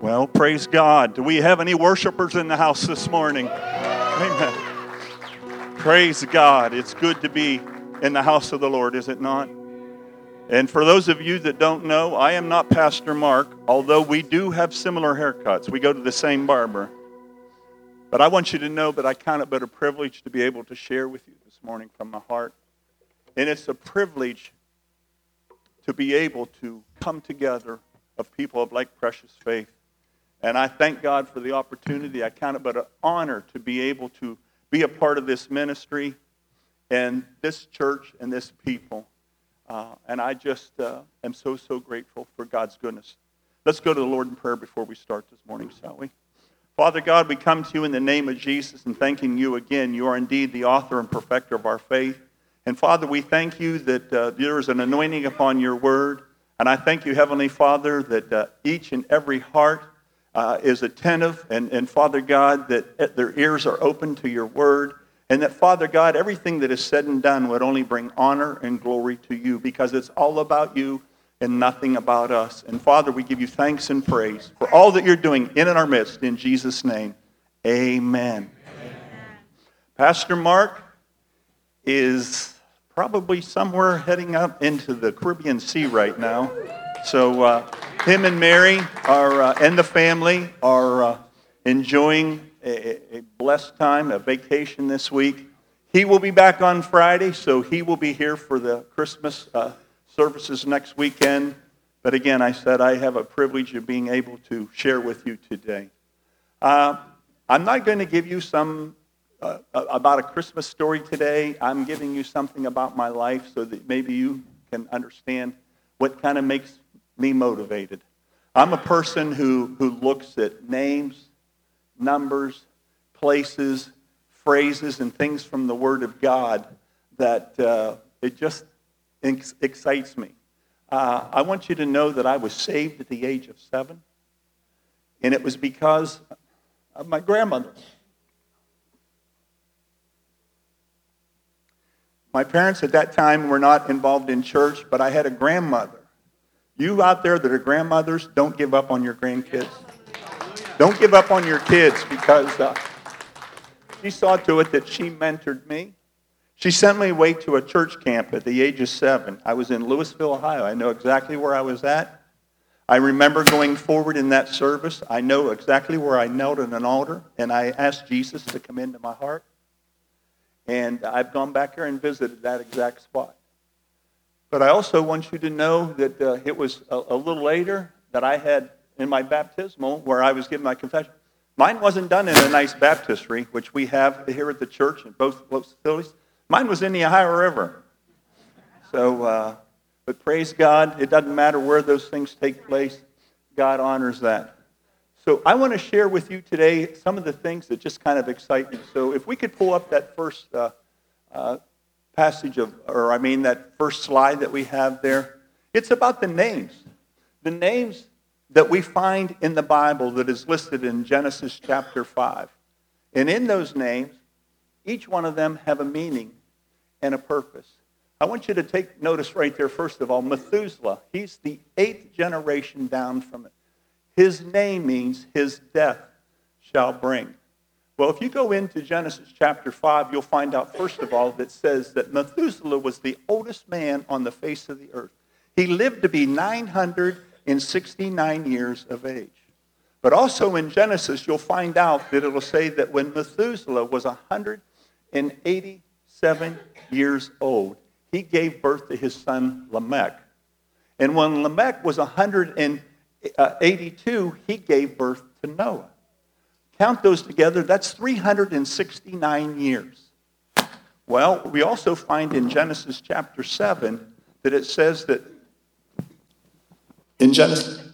Well, praise God. Do we have any worshipers in the house this morning? Amen. Praise God. It's good to be in the house of the Lord, is it not? And for those of you that don't know, I am not Pastor Mark, although we do have similar haircuts. We go to the same barber. But I want you to know that I count it but a privilege to be able to share with you this morning from my heart. And it's a privilege to be able to come together of people of like precious faith. And I thank God for the opportunity. I count it but an honor to be able to be a part of this ministry and this church and this people. And I just am so grateful for God's goodness. Let's go to the Lord in prayer before we start this morning, shall we? Father God, we come to you in the name of Jesus and thanking you again. You are indeed the author and perfecter of our faith. And Father, we thank you that there is an anointing upon your word. And I thank you, Heavenly Father, that each and every heart is attentive. And Father God, that their ears are open to your word. And that, Father God, everything that is said and done would only bring honor and glory to you, because it's all about you and nothing about us. And, Father, we give you thanks and praise for all that you're doing in and our midst. In Jesus' name, amen. Amen. Pastor Mark is probably somewhere heading up into the Caribbean Sea right now. So him and Mary are and the family are enjoying a blessed time, a vacation this week. He will be back on Friday, so he will be here for the Christmas services next weekend. But again, I said I have a privilege of being able to share with you today. I'm not going to give you some about a Christmas story today. I'm giving you something about my life so that maybe you can understand what kind of makes me motivated. I'm a person who looks at names, numbers, places, phrases, and things from the Word of God that it just excites me. I want you to know that I was saved at the age of 7, and it was because of my grandmother. My parents at that time were not involved in church, but I had a grandmother. You out there that are grandmothers, don't give up on your grandkids. Don't give up on your kids, because she saw to it that she mentored me. She sent me away to a church camp at the age of 7. I was in Louisville, Ohio. I know exactly where I was at. I remember going forward in that service. I know exactly where I knelt at an altar, and I asked Jesus to come into my heart. And I've gone back here and visited that exact spot. But I also want you to know that it was a little later that I had in my baptismal, where I was given my confession. Mine wasn't done in a nice baptistry, which we have here at the church in both facilities. Mine was in the Ohio River. So, but praise God, it doesn't matter where those things take place. God honors that. So I want to share with you today some of the things that just kind of excite me. So if we could pull up that first that first slide that we have there. It's about the names. The names that we find in the Bible that is listed in Genesis chapter 5. And in those names, each one of them have a meaning and a purpose. I want you to take notice right there, first of all, Methuselah. He's the 8th generation down from it. His name means his death shall bring. Well, if you go into Genesis chapter 5, you'll find out, first of all, that says that Methuselah was the oldest man on the face of the earth. He lived to be 969 years of age. But also in Genesis, you'll find out that it'll say that when Methuselah was 187 years old, he gave birth to his son Lamech. And when Lamech was 182, he gave birth to Noah. Count those together, that's 369 years. Well, we also find in Genesis chapter 7 that it says that in Genesis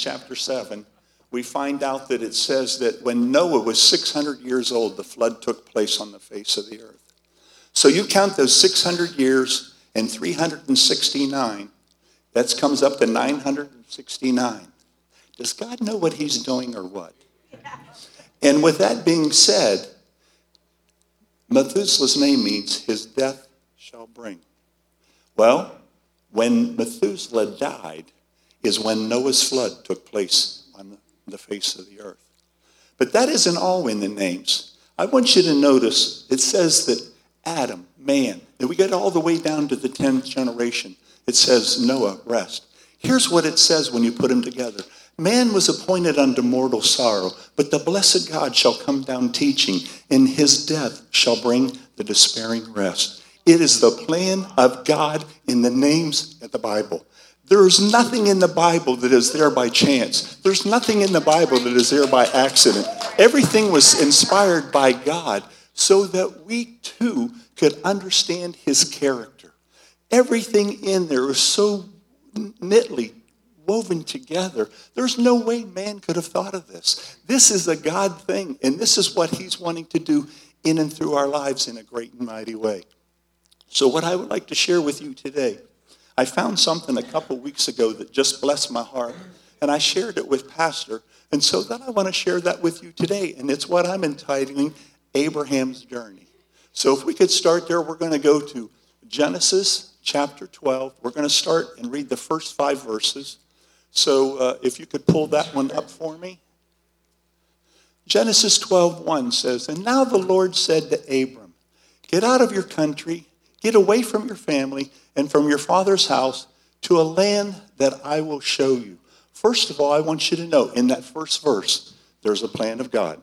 chapter 7, we find out that it says that when Noah was 600 years old, the flood took place on the face of the earth. So you count those 600 years and 369, that comes up to 969. Does God know what he's doing or what? And with that being said, Methuselah's name means his death shall bring. Well, when Methuselah died, is when Noah's flood took place on the face of the earth. But that isn't all in the names. I want you to notice it says that Adam, man, and we get all the way down to the 10th generation. It says Noah, rest. Here's what it says when you put them together. Man was appointed unto mortal sorrow, but the blessed God shall come down teaching, and his death shall bring the despairing rest. It is the plan of God in the names of the Bible. There is nothing in the Bible that is there by chance. There's nothing in the Bible that is there by accident. Everything was inspired by God so that we too could understand his character. Everything in there is so neatly woven together. There's no way man could have thought of this. This is a God thing, and this is what he's wanting to do in and through our lives in a great and mighty way. So what I would like to share with you today, I found something a couple weeks ago that just blessed my heart, and I shared it with Pastor, and so then I want to share that with you today, and it's what I'm entitling Abraham's Journey. So if we could start there, we're going to go to Genesis chapter 12. We're going to start and read the first 5 verses. So if you could pull that one up for me. Genesis 12:1 says, "And now the Lord said to Abram, get out of your country, get away from your family and from your father's house to a land that I will show you." First of all, I want you to know in that first verse, there's a plan of God.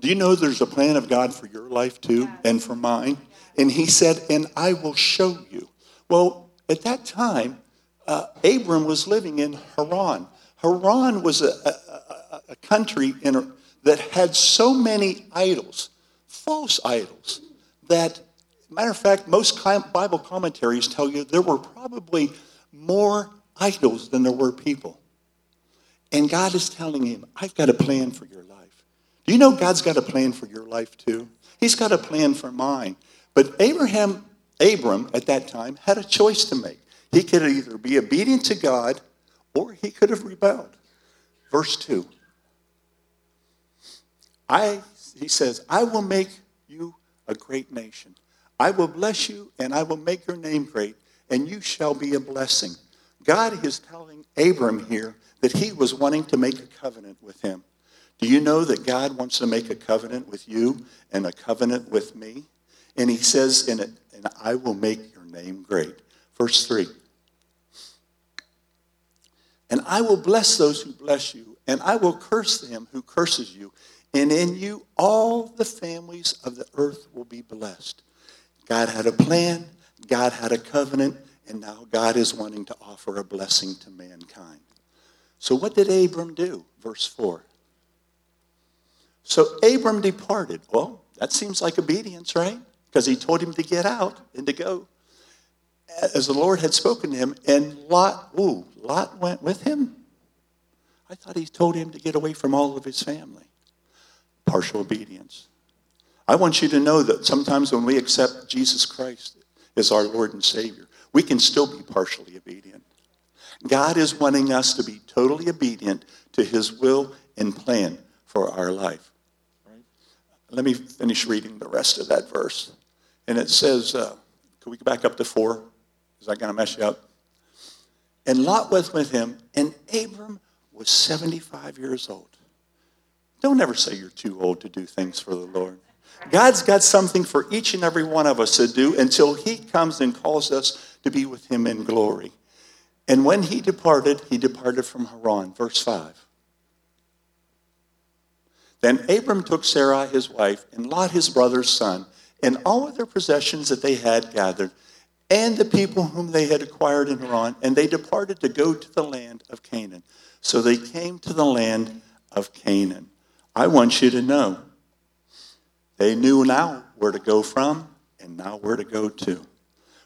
Do you know there's a plan of God for your life too and for mine? And he said, and I will show you. Well, at that time, Abram was living in Haran. Haran was a country that had so many idols, false idols, that matter of fact, most Bible commentaries tell you there were probably more idols than there were people. And God is telling him, I've got a plan for your life. Do you know God's got a plan for your life too? He's got a plan for mine. But Abram at that time had a choice to make. He could either be obedient to God or he could have rebelled. Verse 2. He says, I will make you a great nation. I will bless you, and I will make your name great, and you shall be a blessing. God is telling Abram here that he was wanting to make a covenant with him. Do you know that God wants to make a covenant with you and a covenant with me? And he says in it, and I will make your name great. Verse 3. And I will bless those who bless you, and I will curse him who curses you, and in you all the families of the earth will be blessed. God had a plan, God had a covenant, and now God is wanting to offer a blessing to mankind. So what did Abram do? Verse 4. So Abram departed. Well, that seems like obedience, right? Because he told him to get out and to go, as the Lord had spoken to him, and Lot went with him? I thought he told him to get away from all of his family. Partial obedience. I want you to know that sometimes when we accept Jesus Christ as our Lord and Savior, we can still be partially obedient. God is wanting us to be totally obedient to his will and plan for our life. Right? Let me finish reading the rest of that verse. And it says, can we go back up to 4? Is that going to mess you up? And Lot was with him, and Abram was 75 years old. Don't ever say you're too old to do things for the Lord. God's got something for each and every one of us to do until he comes and calls us to be with him in glory. And when he departed from Haran. Verse 5. Then Abram took Sarai his wife and Lot his brother's son and all of their possessions that they had gathered and the people whom they had acquired in Haran, and they departed to go to the land of Canaan. So they came to the land of Canaan. I want you to know they knew now where to go from and now where to go to.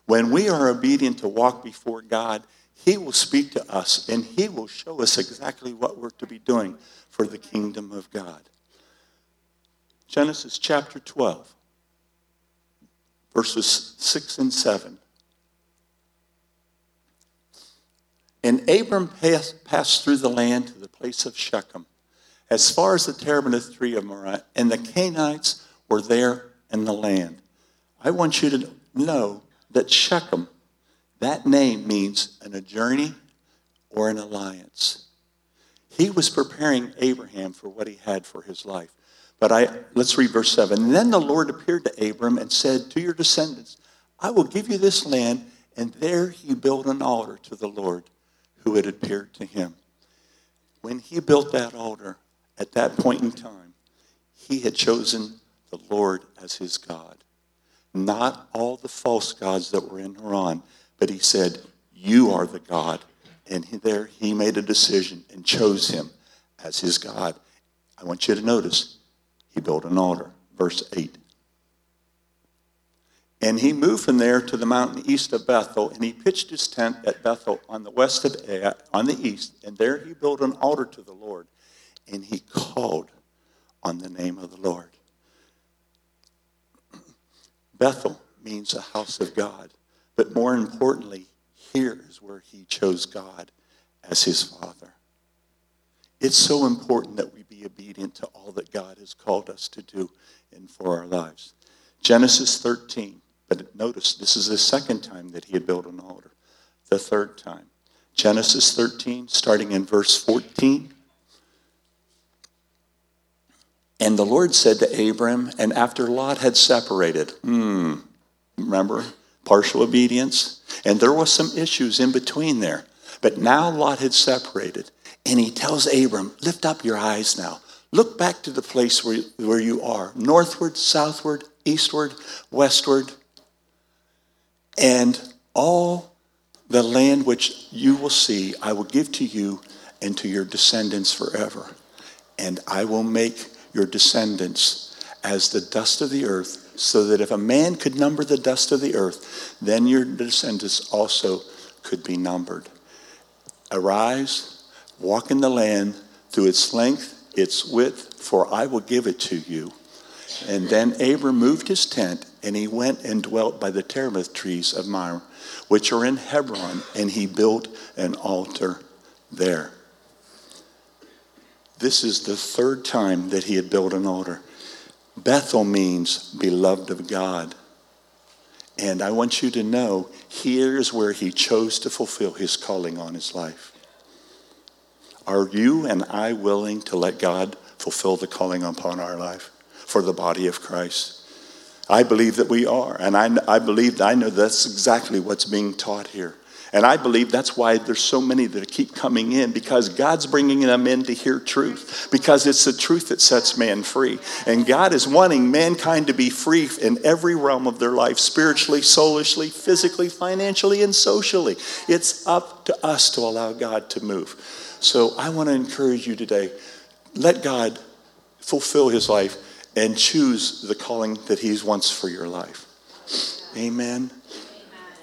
When we are obedient to walk before God, he will speak to us and he will show us exactly what we're to be doing for the kingdom of God. Genesis chapter 12, verses 6 and 7. And Abram passed through the land to the place of Shechem, as far as the terebinth tree of Moriah, and the Canaanites were there in the land. I want you to know that Shechem, that name means an adjourney or an alliance. He was preparing Abraham for what he had for his life. But let's read verse 7. And then the Lord appeared to Abram and said to your descendants, I will give you this land. And there he built an altar to the Lord who had appeared to him. When he built that altar, at that point in time, he had chosen the Lord as his God. Not all the false gods that were in Haran, but he said, you are the God. And there he made a decision and chose him as his God. I want you to notice, he built an altar. Verse 8. And he moved from there to the mountain east of Bethel, and he pitched his tent at Bethel on the east, and there he built an altar to the Lord, and he called on the name of the Lord. Bethel means a house of God, but more importantly, here is where he chose God as his Father. It's so important that we be obedient to all that God has called us to do and for our lives. Genesis 13. But notice, this is the second time that he had built an altar. The third time. Genesis 13, starting in verse 14. And the Lord said to Abram, and after Lot had separated, remember, partial obedience. And there was some issues in between there. But now Lot had separated. And he tells Abram, lift up your eyes now. Look back to the place where you are, northward, southward, eastward, westward, and all the land which you will see, I will give to you and to your descendants forever. And I will make your descendants as the dust of the earth, so that if a man could number the dust of the earth, then your descendants also could be numbered. Arise, walk in the land through its length, its width, for I will give it to you. And then Abram moved his tent, and he went and dwelt by the terebinth trees of Mamre, which are in Hebron, and he built an altar there. This is the third time that he had built an altar. Bethel means beloved of God. And I want you to know, here is where he chose to fulfill his calling on his life. Are you and I willing to let God fulfill the calling upon our life for the body of Christ? I believe that we are. And I know that's exactly what's being taught here. And I believe that's why there's so many that keep coming in, because God's bringing them in to hear truth, because it's the truth that sets man free. And God is wanting mankind to be free in every realm of their life, spiritually, soulishly, physically, financially, and socially. It's up to us to allow God to move. So I want to encourage you today, let God fulfill his life and choose the calling that he wants for your life. Amen.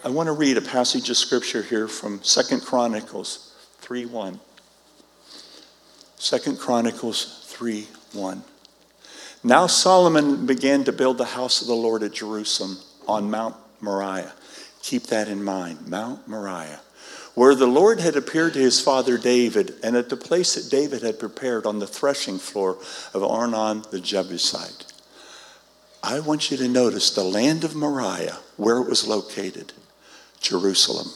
I want to read a passage of scripture here from 2 Chronicles 3:1. 2 Chronicles 3:1. Now Solomon began to build the house of the Lord at Jerusalem on Mount Moriah. Keep that in mind, Mount Moriah, where the Lord had appeared to his father David, and at the place that David had prepared on the threshing floor of Ornan the Jebusite. I want you to notice the land of Moriah, where it was located, Jerusalem.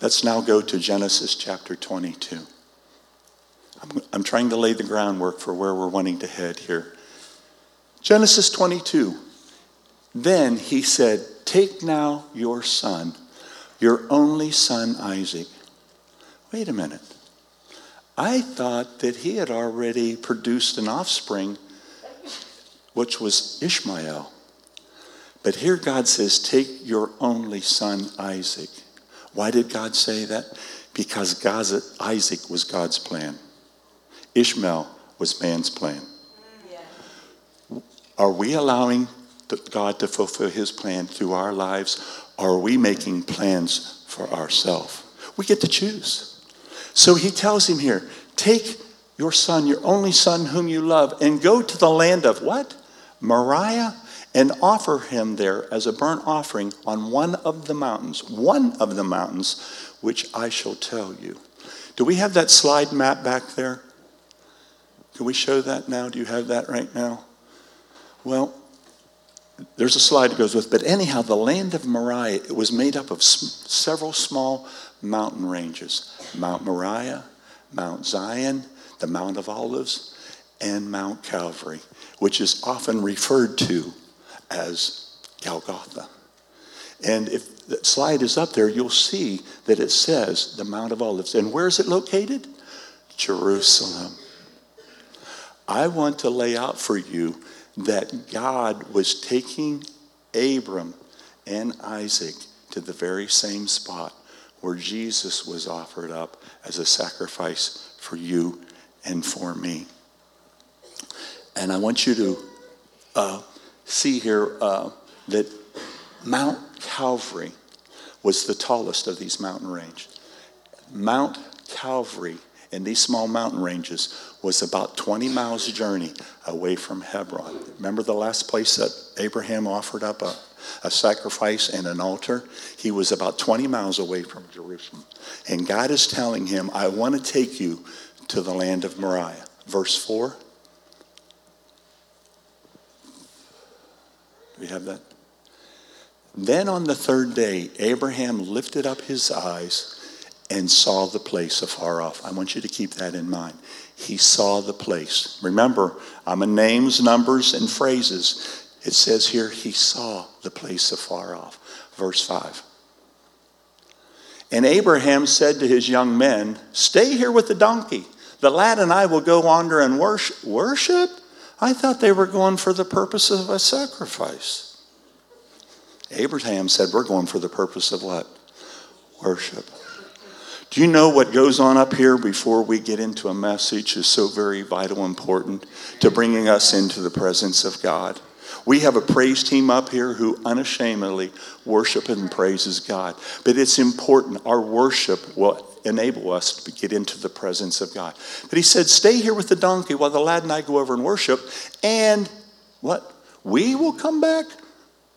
Let's now go to Genesis chapter 22. I'm trying to lay the groundwork for where we're wanting to head here. Genesis 22. Then he said, take now your son, your only son, Isaac. Wait a minute. I thought that he had already produced an offspring, which was Ishmael. But here God says, take your only son, Isaac. Why did God say that? Because Isaac was God's plan. Ishmael was man's plan. Yeah. Are we allowing God to fulfill his plan through our lives? Are we making plans for ourselves? We get to choose. So he tells him here, take your son, your only son whom you love, and go to the land of what? Moriah, and offer him there as a burnt offering on one of the mountains, which I shall tell you. Do we have that slide map back there? Can we show that now? Do you have that right now? Well, There's a slide that goes with, but anyhow, the land of Moriah, it was made up of several small mountain ranges. Mount Moriah, Mount Zion, the Mount of Olives, and Mount Calvary, which is often referred to as Golgotha. And if that slide is up there, you'll see that it says the Mount of Olives. And where is it located? Jerusalem. I want to lay out for you that God was taking Abram and Isaac to the very same spot where Jesus was offered up as a sacrifice for you and for me. And I want you to see here that Mount Calvary was the tallest of these mountain ranges. Mount Calvary in these small mountain ranges was about 20 miles journey away from Hebron. Remember the last place that Abraham offered up a sacrifice and an altar? He was about 20 miles away from Jerusalem. And God is telling him, I want to take you to the land of Moriah. Verse 4. Do we have that? Then on the third day, Abraham lifted up his eyes and saw the place afar off. I want you to keep that in mind. He saw the place. Remember, I'm in names, numbers, and phrases. It says here, he saw the place afar off. Verse 5. And Abraham said to his young men, stay here with the donkey. The lad and I will go yonder and worship. Worship? I thought they were going for the purpose of a sacrifice. Abraham said, we're going for the purpose of what? Worship. Do you know what goes on up here before we get into a message is so very vital and important to bringing us into the presence of God? We have a praise team up here who unashamedly worship and praises God. But it's important. Our worship will enable us to get into the presence of God. But he said, stay here with the donkey while the lad and I go over and worship. And what? We will come back?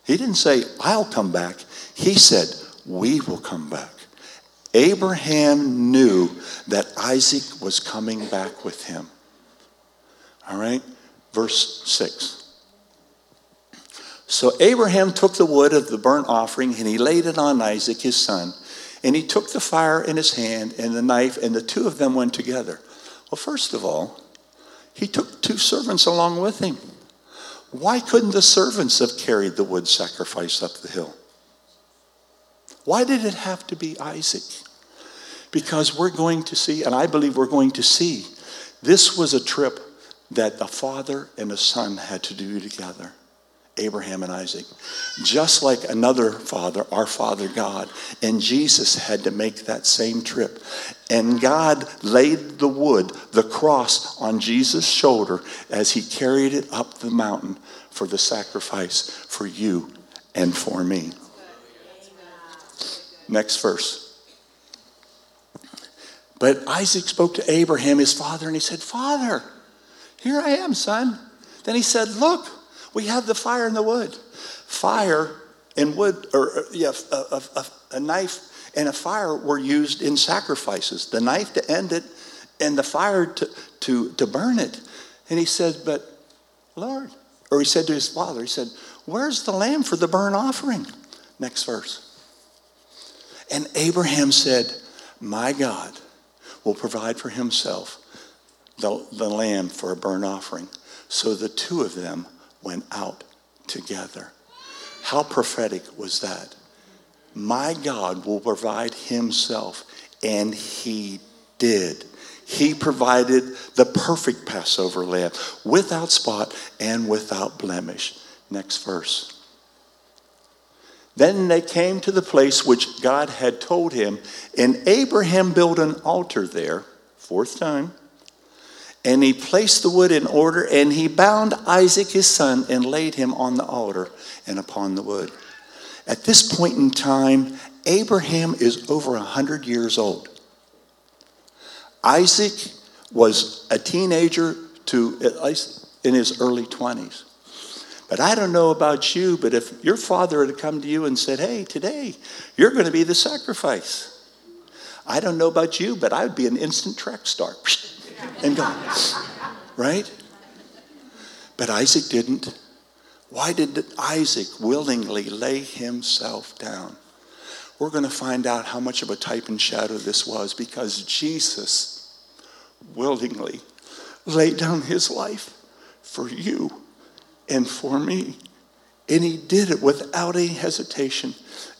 He didn't say, I'll come back. He said, we will come back. Abraham knew that Isaac was coming back with him. All right, verse 6. So Abraham took the wood of the burnt offering and he laid it on Isaac, his son. And he took the fire in his hand and the knife, and the two of them went together. Well, first of all, he took two servants along with him. Why couldn't the servants have carried the wood sacrifice up the hill? Why did it have to be Isaac? Because we're going to see, and I believe we're going to see, this was a trip that the father and the son had to do together, Abraham and Isaac. Just like another father, our Father God, and Jesus had to make that same trip. And God laid the wood, the cross, on Jesus' shoulder as he carried it up the mountain for the sacrifice for you and for me. Next verse. But Isaac spoke to Abraham, his father, and he said, Father, here I am, son. Then he said, look, we have the fire and the wood. Fire and wood, or yeah, a knife and a fire were used in sacrifices. The knife to end it and the fire to burn it. And he said, but Lord, or he said to his father, he said, where's the lamb for the burnt offering? Next verse. And Abraham said, my God will provide for himself the lamb for a burnt offering. So the two of them went out together. How prophetic was that? My God will provide himself, and he did. He provided the perfect Passover lamb without spot and without blemish. Next verse. Then they came to the place which God had told him, and Abraham built an altar there, fourth time, and he placed the wood in order, and he bound Isaac his son and laid him on the altar and upon the wood. At this point in time, Abraham is over 100 years old. Isaac was a teenager to at least in his early 20s. But I don't know about you, but if your father had come to you and said, hey, today, you're going to be the sacrifice. I don't know about you, but I would be an instant track star and gone, right? But Isaac didn't. Why did Isaac willingly lay himself down? We're going to find out how much of a type and shadow this was, because Jesus willingly laid down his life for you and for me. And he did it without any hesitation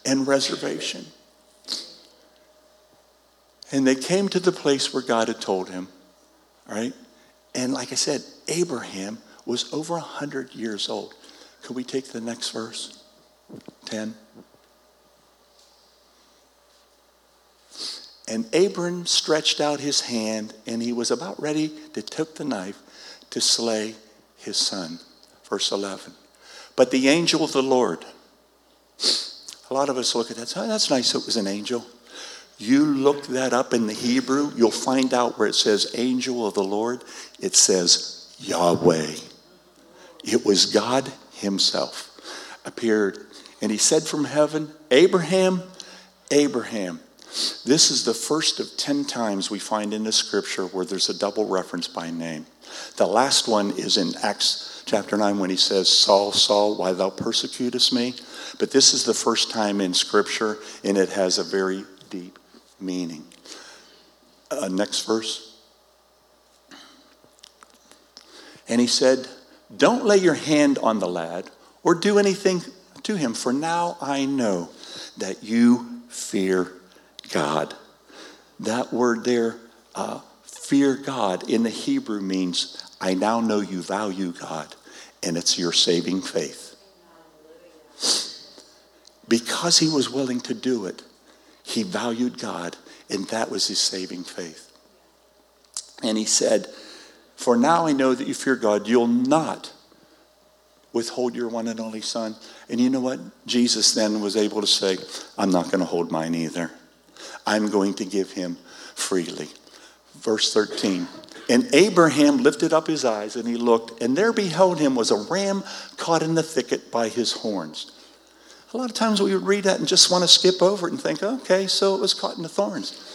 and reservation. And they came to the place where God had told him, right? And like I said, Abraham was over 100 years old. Could we take the next verse? 10. And Abram stretched out his hand, and he was about ready to take the knife to slay his son. Verse 11. But the angel of the Lord. A lot of us look at that. Oh, that's nice. It was an angel. You look that up in the Hebrew, you'll find out where it says angel of the Lord, it says Yahweh. It was God himself appeared. And he said from heaven, Abraham, Abraham. This is the first of 10 times we find in the scripture where there's a double reference by name. The last one is in Acts chapter 9 when he says, Saul, Saul, why thou persecutest me? But this is the first time in scripture, and it has a very deep meaning. Next verse. And he said, don't lay your hand on the lad or do anything to him, for now I know that you fear God. That word there, fear God, in the Hebrew means, I now know you value God, and it's your saving faith. Because he was willing to do it, he valued God, and that was his saving faith. And he said, for now I know that you fear God. You'll not withhold your one and only son. And you know what? Jesus then was able to say, I'm not going to hold mine either. I'm going to give him freely. Verse 13. And Abraham lifted up his eyes, and he looked, and there beheld him was a ram caught in the thicket by his horns. A lot of times we would read that and just want to skip over it and think, okay, so it was caught in the thorns.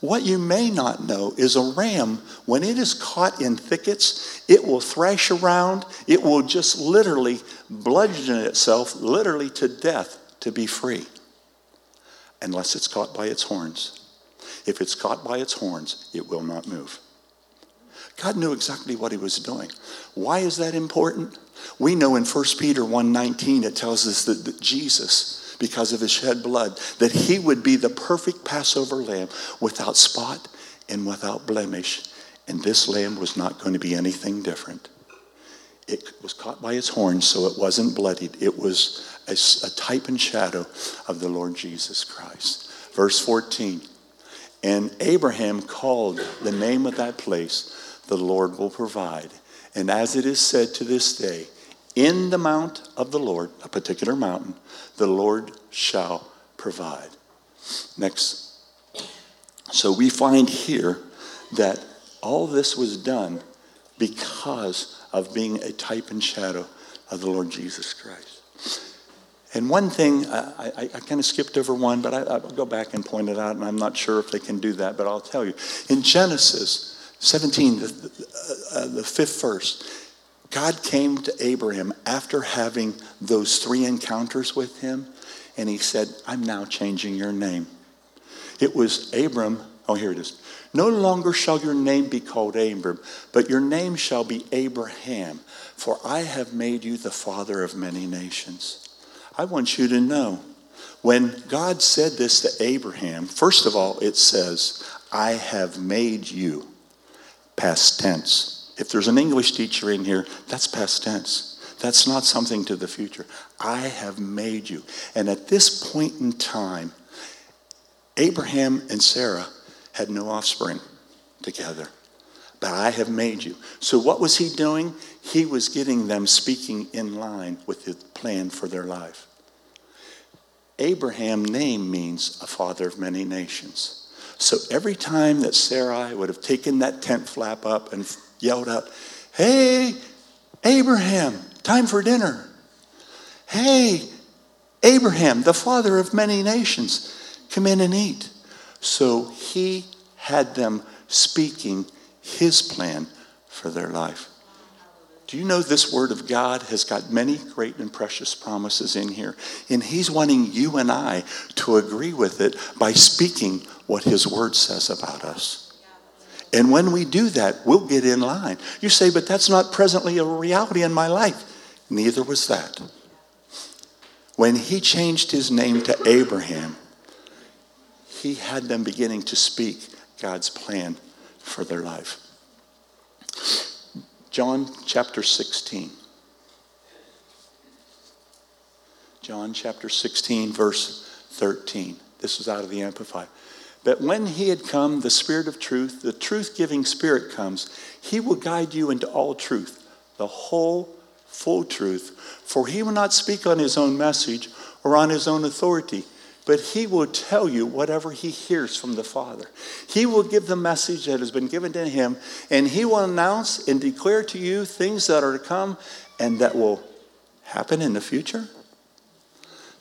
What you may not know is a ram, when it is caught in thickets, it will thrash around. It will just literally bludgeon itself, literally to death, to be free. Unless it's caught by its horns. If it's caught by its horns, it will not move. God knew exactly what he was doing. Why is that important? We know in 1 Peter 1:19, it tells us that Jesus, because of his shed blood, that he would be the perfect Passover lamb without spot and without blemish. And this lamb was not going to be anything different. It was caught by its horns, so it wasn't bloodied. It was a type and shadow of the Lord Jesus Christ. Verse 14, and Abraham called the name of that place, the Lord will provide. And as it is said to this day, in the mount of the Lord, a particular mountain, the Lord shall provide. Next. So we find here that all this was done because of being a type and shadow of the Lord Jesus Christ. And one thing, I kind of skipped over one, but I'll go back and point it out, and I'm not sure if they can do that, but I'll tell you. In Genesis 17, the fifth verse, God came to Abraham after having those three encounters with him, and he said, I'm now changing your name. It was Abram, oh, here it is. No longer shall your name be called Abram, but your name shall be Abraham, for I have made you the father of many nations. I want you to know, when God said this to Abraham, first of all, it says, I have made you. Past tense. If there's an English teacher in here, that's past tense. That's not something to the future. I have made you. And at this point in time, Abraham and Sarah had no offspring together. But I have made you. So what was he doing? He was getting them speaking in line with the plan for their life. Abraham's name means a father of many nations. So every time that Sarai would have taken that tent flap up and yelled out, hey, Abraham, time for dinner. Hey, Abraham, the father of many nations, come in and eat. So he had them speaking his plan for their life. Do you know this word of God has got many great and precious promises in here? And he's wanting you and I to agree with it by speaking what his word says about us. And when we do that, we'll get in line. You say, but that's not presently a reality in my life. Neither was that. When he changed his name to Abraham, he had them beginning to speak God's plan for their life. John chapter 16. John chapter 16, verse 13. This is out of the Amplified. But when he had come, the Spirit of truth, the truth-giving Spirit comes, he will guide you into all truth, the whole full truth. For he will not speak on his own message or on his own authority, but he will tell you whatever he hears from the Father. He will give the message that has been given to him, and he will announce and declare to you things that are to come and that will happen in the future.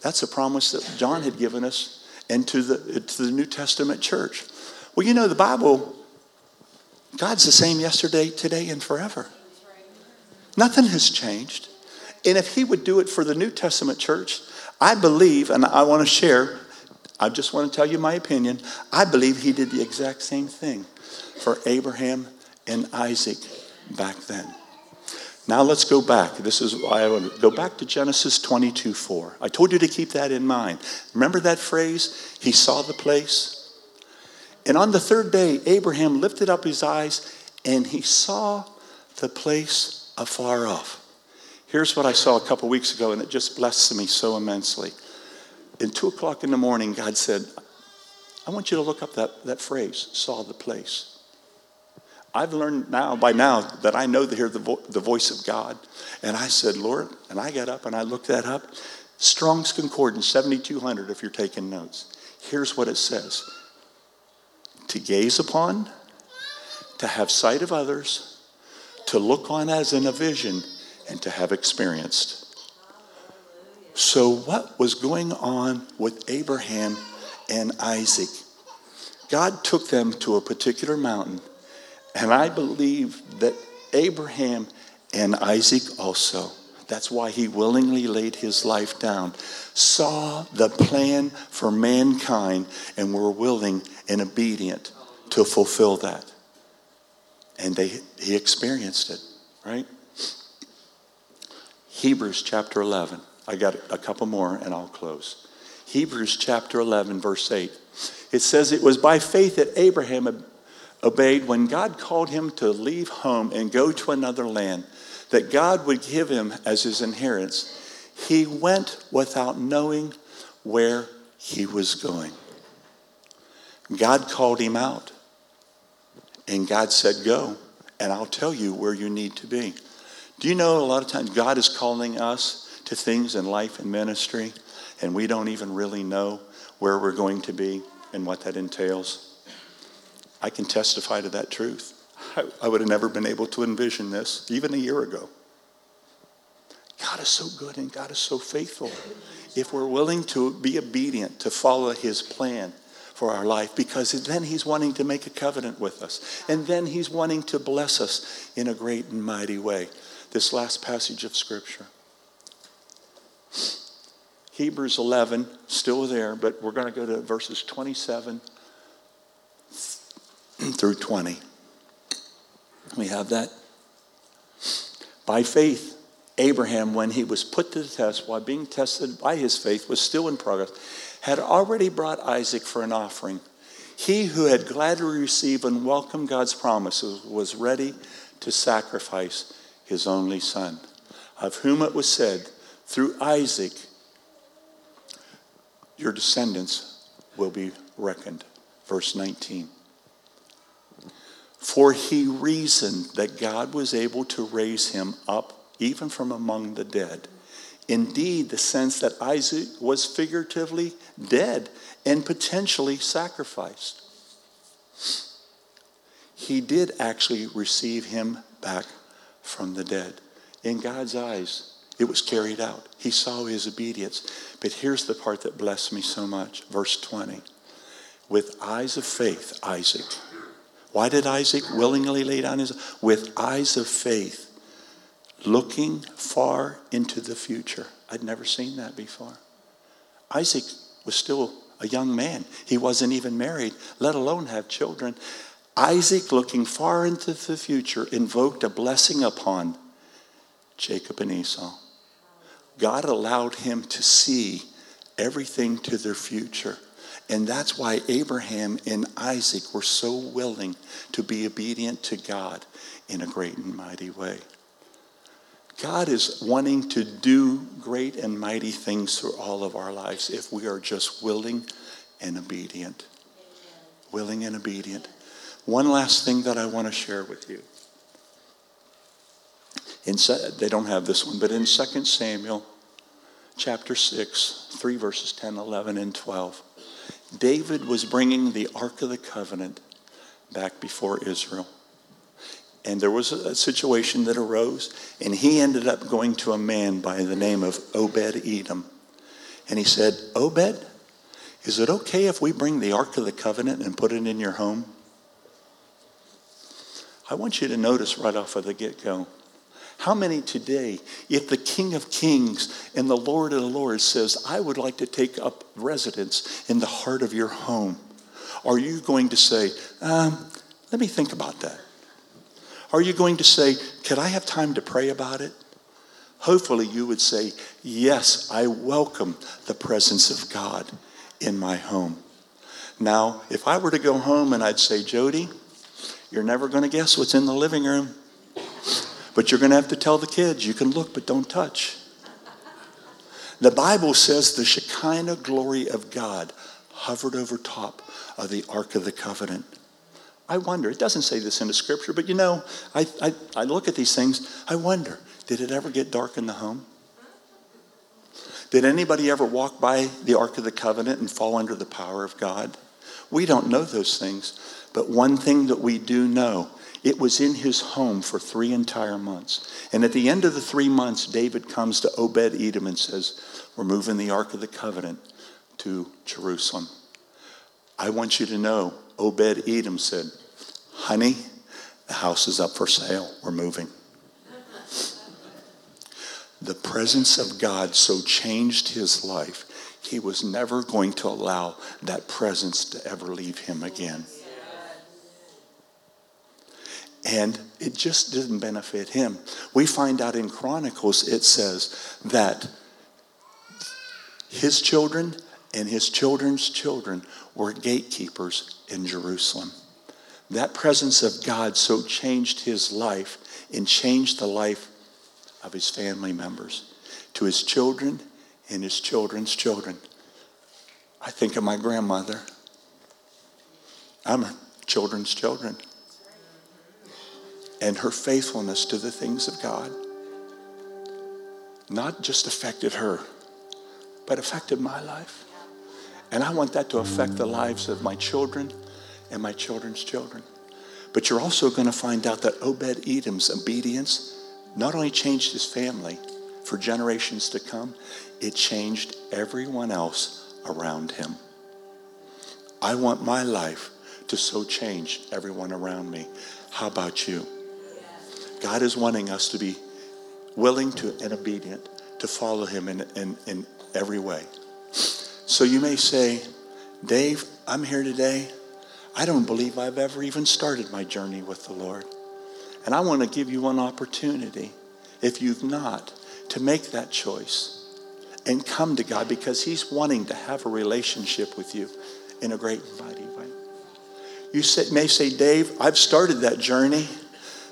That's a promise that John had given us and to the New Testament church. Well, you know, the Bible, God's the same yesterday, today, and forever. Nothing has changed. And if he would do it for the New Testament church, I believe, and I want to share, I just want to tell you my opinion, I believe he did the exact same thing for Abraham and Isaac back then. Now let's go back. This is why I want to go back to Genesis 22:4. I told you to keep that in mind. Remember that phrase? He saw the place. And on the third day, Abraham lifted up his eyes and he saw the place afar off. Here's what I saw a couple weeks ago, and it just blessed me so immensely. At 2 o'clock in the morning, God said, I want you to look up that phrase, saw the place. I've learned by now that I know to hear the voice of God. And I said, Lord, and I got up and I looked that up. Strong's Concordance, 7200, if you're taking notes. Here's what it says. To gaze upon, to have sight of others, to look on as in a vision, and to have experienced. So what was going on with Abraham and Isaac? God took them to a particular mountain, and I believe that Abraham and Isaac also, that's why he willingly laid his life down, saw the plan for mankind and were willing and obedient to fulfill that. And he experienced it, right? Hebrews chapter 11. I got a couple more and I'll close. Hebrews chapter 11, verse 8. It says, it was by faith that Abraham obeyed when God called him to leave home and go to another land that God would give him as his inheritance. He went without knowing where he was going. God called him out. And God said, go, and I'll tell you where you need to be. Do you know a lot of times God is calling us to things in life and ministry, and we don't even really know where we're going to be and what that entails? I can testify to that truth. I would have never been able to envision this, even a year ago. God is so good and God is so faithful. If we're willing to be obedient, to follow his plan for our life, because then he's wanting to make a covenant with us. And then he's wanting to bless us in a great and mighty way. This last passage of Scripture. Hebrews 11, still there, but we're going to go to verses 27 through 20. We have that. By faith, Abraham, when he was put to the test, while being tested by his faith, was still in progress, had already brought Isaac for an offering. He who had gladly received and welcomed God's promises was ready to sacrifice his only son, of whom it was said, through Isaac, your descendants will be reckoned. Verse 19. For he reasoned that God was able to raise him up even from among the dead. Indeed, the sense that Isaac was figuratively dead and potentially sacrificed. He did actually receive him back from the dead. In God's eyes, it was carried out. He saw his obedience. But here's the part that blessed me so much. Verse 20. With eyes of faith, Isaac. Why did Isaac willingly lay down his? With eyes of faith, looking far into the future. I'd never seen that before. Isaac was still a young man. He wasn't even married, let alone have children. Isaac, looking far into the future, invoked a blessing upon Jacob and Esau. God allowed him to see everything to their future. And that's why Abraham and Isaac were so willing to be obedient to God in a great and mighty way. God is wanting to do great and mighty things through all of our lives if we are just willing and obedient. Willing and obedient. One last thing that I want to share with you. They don't have this one, but in 2 Samuel chapter 6, 3 verses 10, 11, and 12, David was bringing the Ark of the Covenant back before Israel. And there was a situation that arose, and he ended up going to a man by the name of Obed-Edom. And he said, Obed, is it okay if we bring the Ark of the Covenant and put it in your home? I want you to notice right off of the get-go, how many today, if the King of Kings and the Lord of the Lords says, I would like to take up residence in the heart of your home, are you going to say, let me think about that? Are you going to say, could I have time to pray about it? Hopefully you would say, yes, I welcome the presence of God in my home. Now, if I were to go home and I'd say, Jody, you're never going to guess what's in the living room. But you're going to have to tell the kids, you can look but don't touch. The Bible says the Shekinah glory of God hovered over top of the Ark of the Covenant. I wonder, it doesn't say this in the scripture, but you know, I look at these things, I wonder, did it ever get dark in the home? Did anybody ever walk by the Ark of the Covenant and fall under the power of God? We don't know those things, but one thing that we do know, it was in his home for 3 entire months. And at the end of the 3 months, David comes to Obed-Edom and says, we're moving the Ark of the Covenant to Jerusalem. I want you to know, Obed-Edom said, honey, the house is up for sale. We're moving. The presence of God so changed his life, he was never going to allow that presence to ever leave him again. And it just didn't benefit him. We find out in Chronicles, it says that his children and his children's children were gatekeepers in Jerusalem. That presence of God so changed his life and changed the life of his family members, to his children and his children's children. I think of my grandmother. I'm her children's children. And her faithfulness to the things of God not just affected her, but affected my life. And I want that to affect the lives of my children and my children's children. But you're also going to find out that Obed-Edom's obedience not only changed his family for generations to come, it changed everyone else around him. I want my life to so change everyone around me. How about you? God is wanting us to be willing to and obedient to follow him in every way. So you may say, Dave, I'm here today. I don't believe I've ever even started my journey with the Lord. And I want to give you an opportunity, if you've not, to make that choice and come to God because he's wanting to have a relationship with you in a great and mighty way. You may say, Dave, I've started that journey.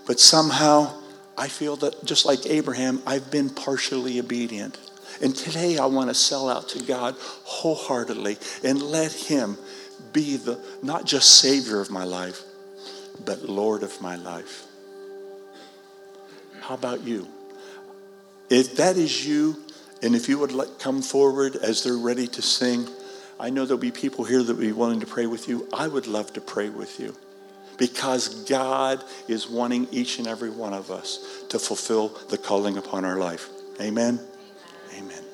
But somehow, I feel that just like Abraham, I've been partially obedient. And today I want to sell out to God wholeheartedly and let him be the not just Savior of my life, but Lord of my life. How about you? If that is you, and if you would come forward as they're ready to sing, I know there'll be people here that will be willing to pray with you. I would love to pray with you. Because God is wanting each and every one of us to fulfill the calling upon our life. Amen? Amen. Amen.